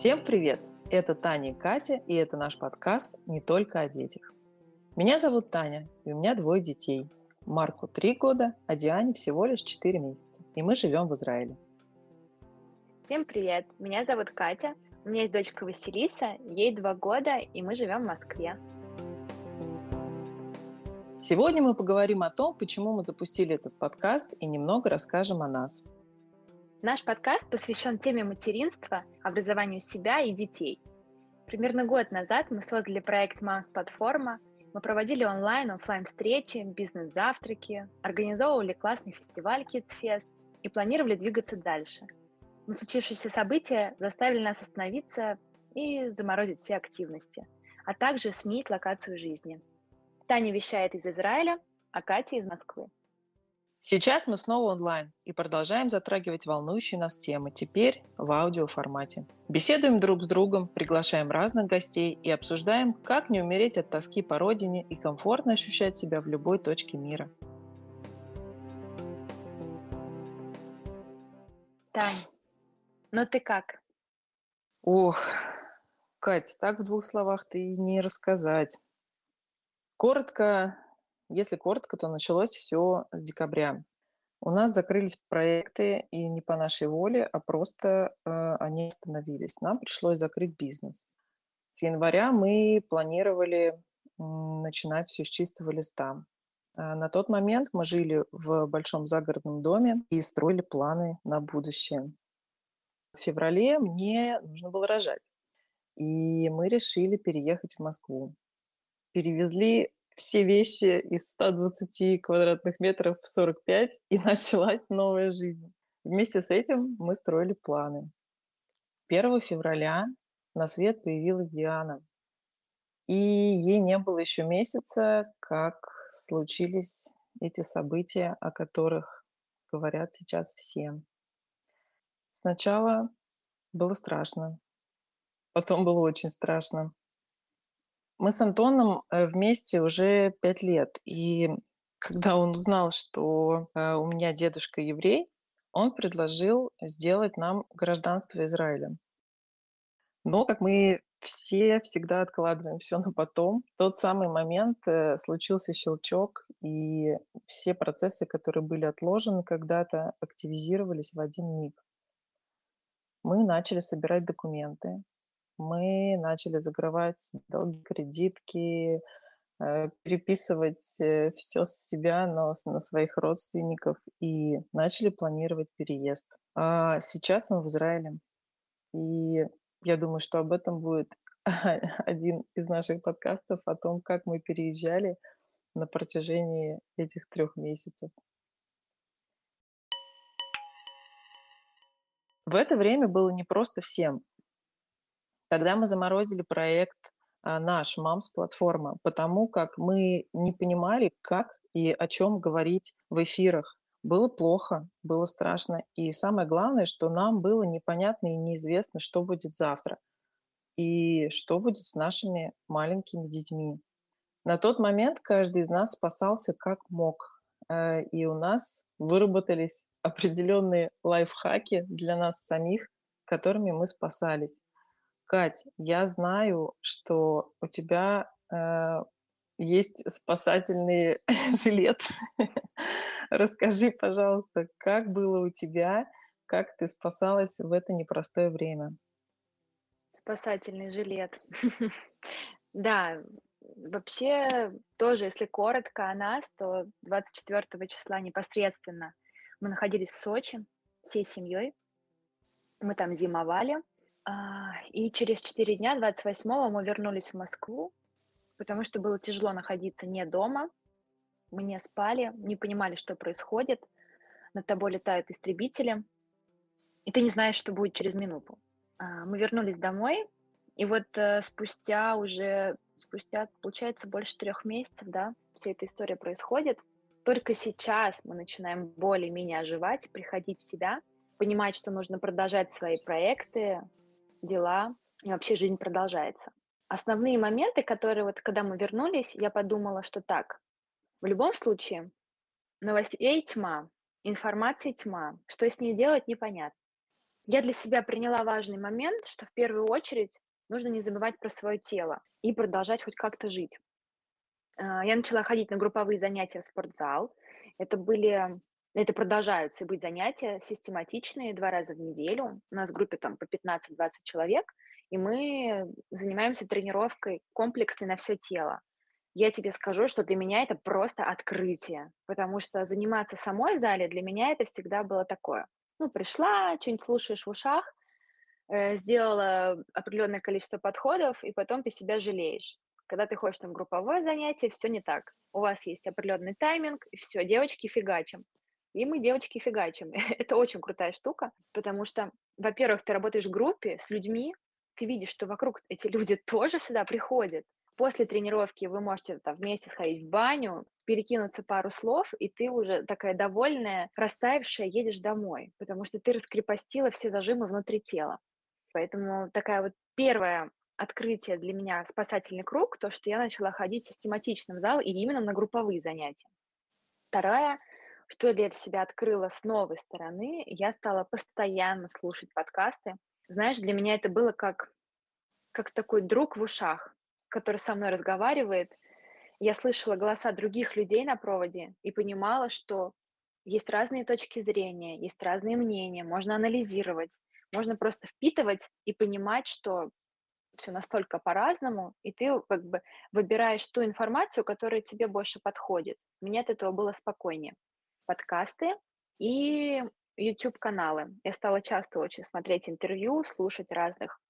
Всем привет! Это Таня и Катя, и это наш подкаст «Не только о детях». Меня зовут Таня, и у меня двое детей. Марку 3 года, а Диане всего лишь 4 месяца, и мы живем в Израиле. Всем привет! Меня зовут Катя, у меня есть дочка Василиса, ей 2 года, и мы живем в Москве. Сегодня мы поговорим о том, почему мы запустили этот подкаст, и немного расскажем о нас. Наш подкаст посвящен теме материнства, образованию себя и детей. Примерно год назад мы создали проект Moms Platforma. Мы проводили онлайн-офлайн встречи, бизнес-завтраки, организовывали классный фестиваль Kids Fest и планировали двигаться дальше. Но случившиеся события заставили нас остановиться и заморозить все активности, а также сменить локацию жизни. Таня вещает из Израиля, а Катя из Москвы. Сейчас мы снова онлайн и продолжаем затрагивать волнующие нас темы, теперь в аудиоформате. Беседуем друг с другом, приглашаем разных гостей и обсуждаем, как не умереть от тоски по родине и комфортно ощущать себя в любой точке мира. Тань, ну ты как? Ох, Кать, так в 2 словах-то и не рассказать. Коротко... Если коротко, то началось все с декабря. У нас закрылись проекты, и не по нашей воле, а просто они остановились. Нам пришлось закрыть бизнес. С января мы планировали начинать все с чистого листа. На тот момент мы жили в большом загородном доме и строили планы на будущее. В феврале мне нужно было рожать, и мы решили переехать в Москву. Перевезли все вещи из 120 квадратных метров в 45, и началась новая жизнь. Вместе с этим мы строили планы. 1 февраля на свет появилась Диана. И ей не было еще месяца, как случились эти события, о которых говорят сейчас все. Сначала было страшно, потом было очень страшно. Мы с Антоном вместе уже 5 лет, и когда он узнал, что у меня дедушка еврей, он предложил сделать нам гражданство Израиля. Но, как мы все всегда откладываем все на потом, в тот самый момент случился щелчок, и все процессы, которые были отложены когда-то, активизировались в один миг. Мы начали собирать документы. Мы начали закрывать долги, кредитки, переписывать все с себя на своих родственников и начали планировать переезд. А сейчас мы в Израиле, и я думаю, что об этом будет один из наших подкастов, о том, как мы переезжали на протяжении этих 3 месяцев. В это время было непросто всем. Тогда мы заморозили проект наш Moms Platforma, потому как мы не понимали, как и о чем говорить в эфирах. Было плохо, было страшно. И самое главное, что нам было непонятно и неизвестно, что будет завтра и что будет с нашими маленькими детьми. На тот момент каждый из нас спасался как мог. И у нас выработались определенные лайфхаки для нас самих, которыми мы спасались. Кать, я знаю, что у тебя есть спасательный жилет. Расскажи, пожалуйста, как было у тебя, как ты спасалась в это непростое время? Спасательный жилет. Да, вообще тоже, если коротко о нас, то 24 числа непосредственно мы находились в Сочи всей семьей. Мы там зимовали. И через 4 дня, 28-го, мы вернулись в Москву, потому что было тяжело находиться не дома. Мы не спали, не понимали, что происходит. Над тобой летают истребители, и ты не знаешь, что будет через минуту. Мы вернулись домой, и вот спустя, получается, больше 3 месяцев, да, вся эта история происходит. Только сейчас мы начинаем более-менее оживать, приходить в себя, понимать, что нужно продолжать свои проекты, дела, и вообще жизнь продолжается. Основные моменты, которые вот когда мы вернулись, я подумала, что так, в любом случае новостей тьма, информации тьма, что с ней делать непонятно. я для себя приняла важный момент, что в первую очередь нужно не забывать про свое тело и продолжать хоть как-то жить. Я начала ходить на групповые занятия в спортзал. Это продолжаются быть занятия систематичные 2 раза в неделю. У нас в группе там по 15-20 человек, и мы занимаемся тренировкой комплексной на все тело. Я тебе скажу, что для меня это просто открытие, потому что заниматься самой в зале для меня это всегда было такое. Ну, пришла, что-нибудь слушаешь в ушах, сделала определенное количество подходов, и потом ты себя жалеешь. Когда ты ходишь на групповое занятие, все не так. У вас есть определенный тайминг, и все, девочки фигачим. И мы, девочки, фигачим. Это очень крутая штука, потому что, во-первых, ты работаешь в группе с людьми, ты видишь, что вокруг эти люди тоже сюда приходят. После тренировки вы можете там, вместе сходить в баню, перекинуться пару слов, и ты уже такая довольная, растаявшая, едешь домой, потому что ты раскрепостила все зажимы внутри тела. Поэтому такая вот первая открытие для меня спасательный круг, то, что я начала ходить систематично в зал и именно на групповые занятия. Второе, что я для себя открыла с новой стороны, я стала постоянно слушать подкасты. Знаешь, для меня это было как такой друг в ушах, который со мной разговаривает. Я слышала голоса других людей на проводе и понимала, что есть разные точки зрения, есть разные мнения, можно анализировать, можно просто впитывать и понимать, что все настолько по-разному, и ты как бы выбираешь ту информацию, которая тебе больше подходит. Мне от этого было спокойнее. Подкасты и YouTube-каналы. Я стала часто очень смотреть интервью, слушать разных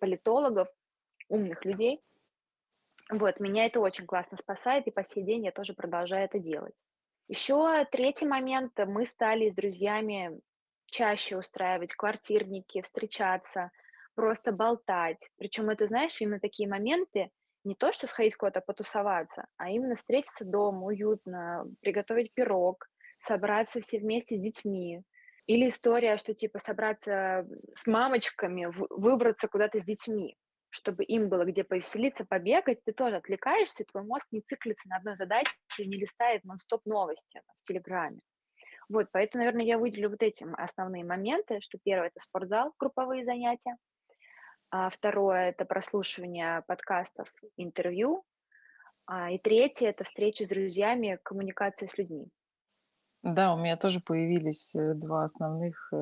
политологов, умных людей. Вот, меня это очень классно спасает, и по сей день я тоже продолжаю это делать. Еще третий момент. Мы стали с друзьями чаще устраивать квартирники, встречаться, просто болтать. Причем это, знаешь, именно такие моменты, не то, что сходить куда-то потусоваться, а именно встретиться дома, уютно, приготовить пирог, собраться все вместе с детьми. Или история, что типа собраться с мамочками, выбраться куда-то с детьми, чтобы им было где повеселиться, побегать. Ты тоже отвлекаешься, и твой мозг не циклится на одной задаче и не листает нон-стоп новости в Телеграме. Вот, поэтому, наверное, я выделю вот эти основные моменты, что первое – это спортзал, групповые занятия. Второе – это прослушивание подкастов, интервью. И третье – это встречи с друзьями, коммуникация с людьми. Да, у меня тоже появились 2 основных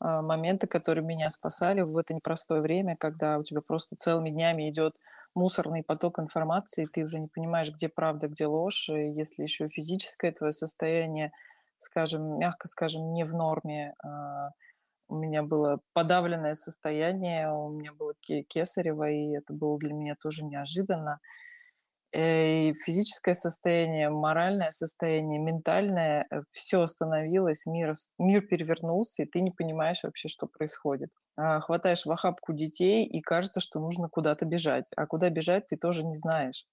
момента, которые меня спасали в это непростое время, когда у тебя просто целыми днями идет мусорный поток информации, ты уже не понимаешь, где правда, где ложь. И если еще физическое твое состояние, скажем, мягко скажем, не в норме, у меня было подавленное состояние, у меня было кесарево, и это было для меня тоже неожиданно. И физическое состояние, моральное состояние, ментальное, все остановилось, мир перевернулся, и ты не понимаешь вообще, что происходит. Хватаешь в охапку детей, и кажется, что нужно куда-то бежать. А куда бежать, ты тоже не знаешь.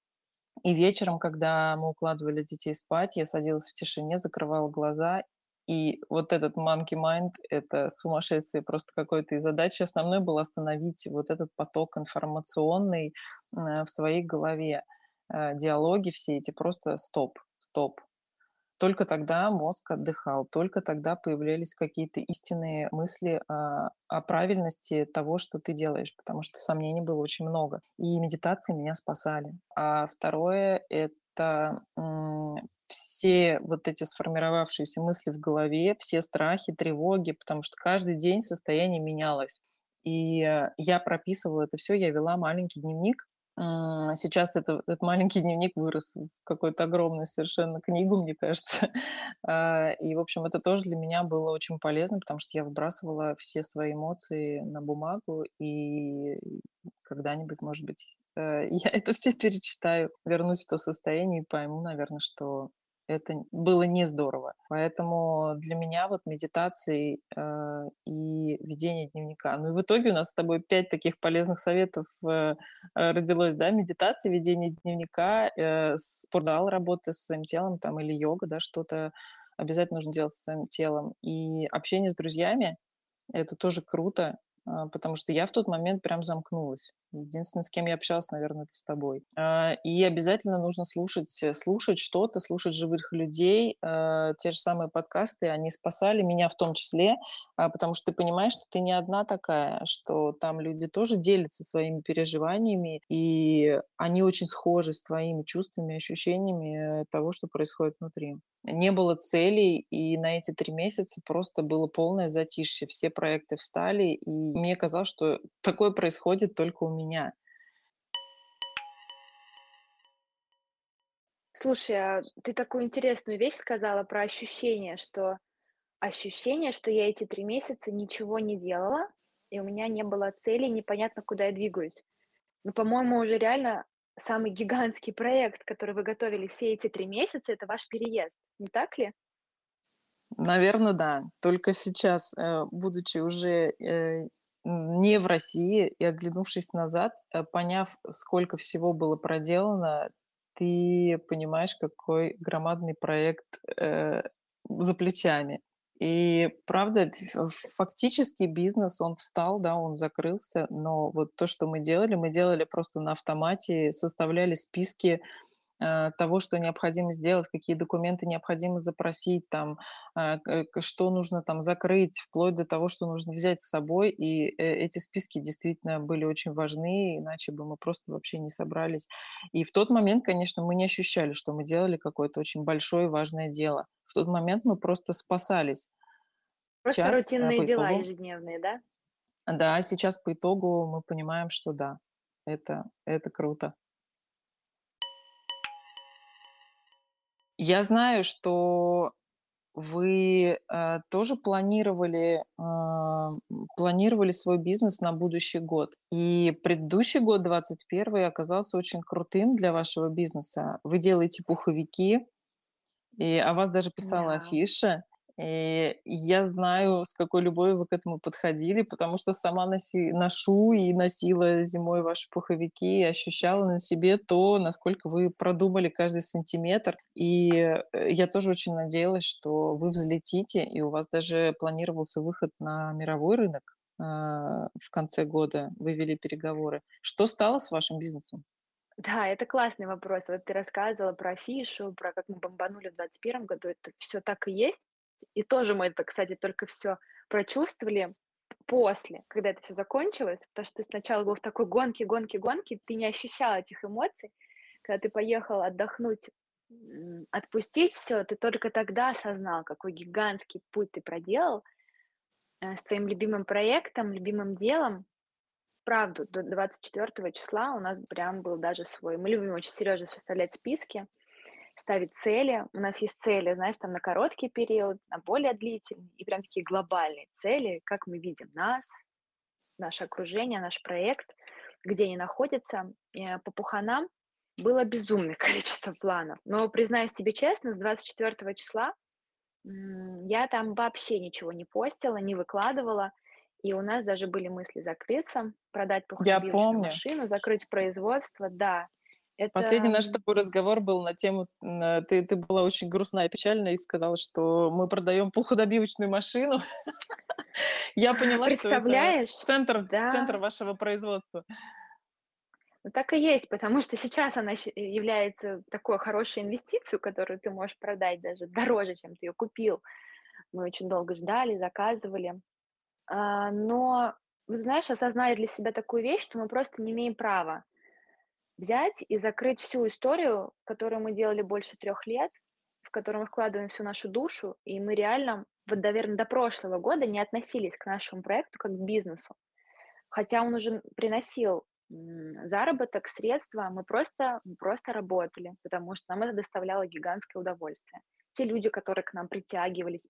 И вечером, когда мы укладывали детей спать, я садилась в тишине, закрывала глаза. И вот этот monkey mind — это сумасшествие просто какой-то. И задача основной была остановить вот этот поток информационный в своей голове. Диалоги все эти просто стоп, стоп. Только тогда мозг отдыхал, только тогда появлялись какие-то истинные мысли о правильности того, что ты делаешь, потому что сомнений было очень много. И медитации меня спасали. А второе — это все вот эти сформировавшиеся мысли в голове, все страхи, тревоги, потому что каждый день состояние менялось. И я прописывала это все, я вела маленький дневник. Сейчас этот маленький дневник вырос в какую-то огромную совершенно книгу, мне кажется. И, в общем, это тоже для меня было очень полезно, потому что я выбрасывала все свои эмоции на бумагу, и когда-нибудь, может быть, я это все перечитаю, вернусь в то состояние и пойму, наверное, что это было не здорово. Поэтому для меня вот медитации и ведение дневника. Ну и в итоге у нас с тобой 5 таких полезных советов родилось, да? Медитация, ведение дневника, спортзал, работа со своим телом там, или йога, да, что-то обязательно нужно делать со своим телом. И общение с друзьями — это тоже круто, потому что я в тот момент прям замкнулась. Единственное, с кем я общалась, наверное, это с тобой. И обязательно нужно слушать что-то, слушать живых людей. Те же самые подкасты, они спасали меня в том числе, потому что ты понимаешь, что ты не одна такая, что там люди тоже делятся своими переживаниями, и они очень схожи с твоими чувствами, ощущениями того, что происходит внутри. Не было целей, и на эти 3 месяца просто было полное затишье. Все проекты встали, и мне казалось, что такое происходит только у меня. Слушай, а ты такую интересную вещь сказала про ощущение, что я эти 3 месяца ничего не делала, и у меня не было цели, непонятно, куда я двигаюсь. Но, по-моему, уже реально самый гигантский проект, который вы готовили все эти 3 месяца, это ваш переезд, не так ли? Наверное, да. Только сейчас, будучи уже не в России, и оглянувшись назад, поняв, сколько всего было проделано, ты понимаешь, какой громадный проект за плечами. И, правда, фактически бизнес, он встал, да, он закрылся, но вот то, что мы делали просто на автомате, составляли списки того, что необходимо сделать, какие документы необходимо запросить, там, что нужно там закрыть, вплоть до того, что нужно взять с собой. И эти списки действительно были очень важны, иначе бы мы просто вообще не собрались. И в тот момент, конечно, мы не ощущали, что мы делали какое-то очень большое важное дело. В тот момент мы просто спасались. Просто сейчас, рутинные дела ежедневные, да? Да, сейчас по итогу мы понимаем, что да, это круто. Я знаю, что вы тоже планировали свой бизнес на будущий год. И предыдущий год, 2021, оказался очень крутым для вашего бизнеса. Вы делаете пуховики, и о вас даже писала Афиша. И я знаю, с какой любовью вы к этому подходили, потому что сама ношу и носила зимой ваши пуховики, и ощущала на себе то, насколько вы продумали каждый сантиметр. И я тоже очень надеялась, что вы взлетите, и у вас даже планировался выход на мировой рынок в конце года. Вы вели переговоры. Что стало с вашим бизнесом? Да, это классный вопрос. Вот ты рассказывала про Афишу, про как мы бомбанули в 2021 году. Это все так и есть. И тоже мы это, кстати, только все прочувствовали после, когда это все закончилось, потому что ты сначала был в такой гонке, ты не ощущал этих эмоций. Когда ты поехал отдохнуть, отпустить все, ты только тогда осознал, какой гигантский путь ты проделал с твоим любимым проектом, любимым делом. Правда, до 24 числа у нас прям был даже свой... Мы любим очень Сережа составлять списки, ставить цели. У нас есть цели, знаешь, там на короткий период, на более длительный, и прям такие глобальные цели, как мы видим нас, наше окружение, наш проект, где они находятся. По пуханам было безумное количество планов. Но, признаюсь тебе честно, с 24 числа я там вообще ничего не постила, не выкладывала, и у нас даже были мысли закрыться, продать пуховичную машину, закрыть производство, да. Это... Последний наш с тобой разговор был на тему, ты была очень грустна и печальна и сказала, что мы продаем пуходобивочную машину. Я поняла, что это центр вашего производства. Так и есть, потому что сейчас она является такой хорошей инвестицией, которую ты можешь продать даже дороже, чем ты ее купил. Мы очень долго ждали, заказывали. Но, знаешь, осознали для себя такую вещь, что мы просто не имеем права взять и закрыть всю историю, которую мы делали больше 3 лет, в которую мы вкладываем всю нашу душу, и мы реально, вот, наверное, до прошлого года не относились к нашему проекту как к бизнесу. Хотя он уже приносил заработок, средства, мы просто работали, потому что нам это доставляло гигантское удовольствие. Те люди, которые к нам притягиваются,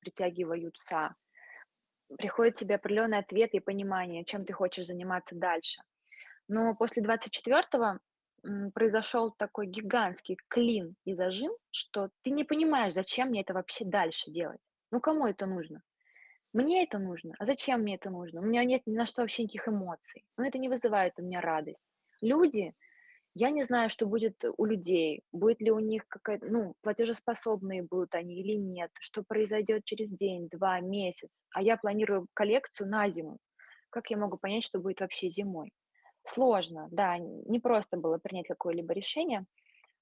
приходит тебе определенный ответ и понимание, чем ты хочешь заниматься дальше. Но после 24-го произошел такой гигантский клин и зажим, что ты не понимаешь, зачем мне это вообще дальше делать. Ну, кому это нужно? Мне это нужно. А зачем мне это нужно? У меня нет ни на что вообще никаких эмоций. Ну, это не вызывает у меня радость. Люди, я не знаю, что будет у людей, будет ли у них какая-то, платежеспособные будут они или нет, что произойдет через день, 2, месяц, а я планирую коллекцию на зиму. Как я могу понять, что будет вообще зимой? сложно, да, не просто было принять какое-либо решение,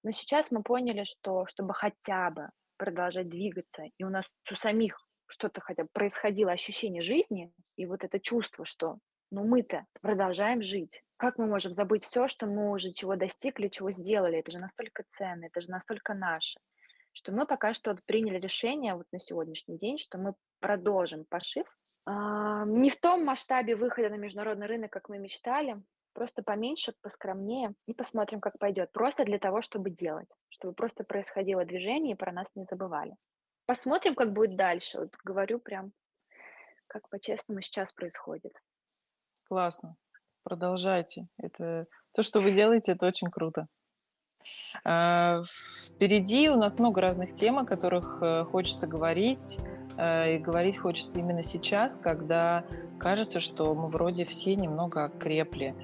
но сейчас мы поняли, что чтобы хотя бы продолжать двигаться, и у нас у самих что-то хотя бы происходило, ощущение жизни, и вот это чувство, что ну мы-то продолжаем жить. Как мы можем забыть все, что мы уже чего достигли, чего сделали? Это же настолько ценно, это же настолько наше, что мы пока что приняли решение вот на сегодняшний день, что мы продолжим пошив. Не в том масштабе выхода на международный рынок, как мы мечтали, просто поменьше, поскромнее, и посмотрим, как пойдет. Просто для того, чтобы делать, чтобы просто происходило движение и про нас не забывали. Посмотрим, как будет дальше. Вот говорю прям, как по-честному сейчас происходит. Классно. Продолжайте. Это то, что вы делаете, это очень круто. Впереди у нас много разных тем, о которых хочется говорить. И говорить хочется именно сейчас, когда кажется, что мы вроде все немного окрепли.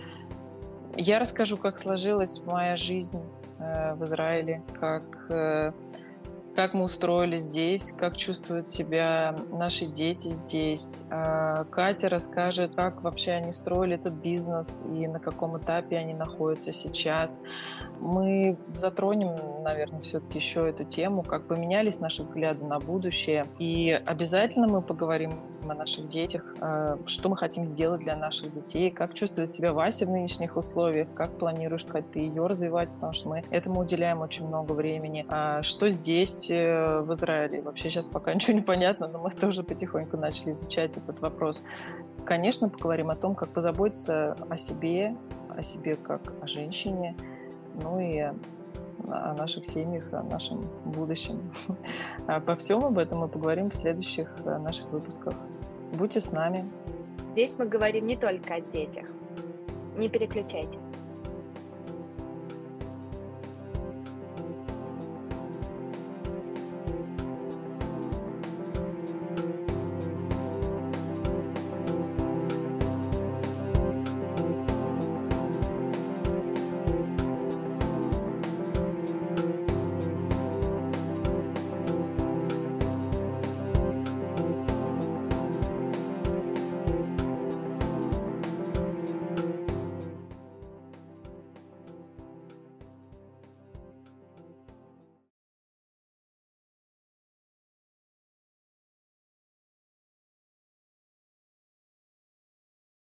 Я расскажу, как сложилась моя жизнь в Израиле, как мы устроились здесь, как чувствуют себя наши дети здесь. Катя расскажет, как вообще они строили этот бизнес и на каком этапе они находятся сейчас. Мы затронем, наверное, все-таки еще эту тему, как поменялись наши взгляды на будущее. И обязательно мы поговорим о наших детях, что мы хотим сделать для наших детей, как чувствует себя Вася в нынешних условиях, как планируешь, Кать, ты ее развивать, потому что мы этому уделяем очень много времени. А что здесь, в Израиле? Вообще сейчас пока ничего не понятно, но мы тоже потихоньку начали изучать этот вопрос. Конечно, поговорим о том, как позаботиться о себе как о женщине, ну и о наших семьях, о нашем будущем. Обо всем об этом мы поговорим в следующих наших выпусках. Будьте с нами. Здесь мы говорим не только о детях. Не переключайтесь.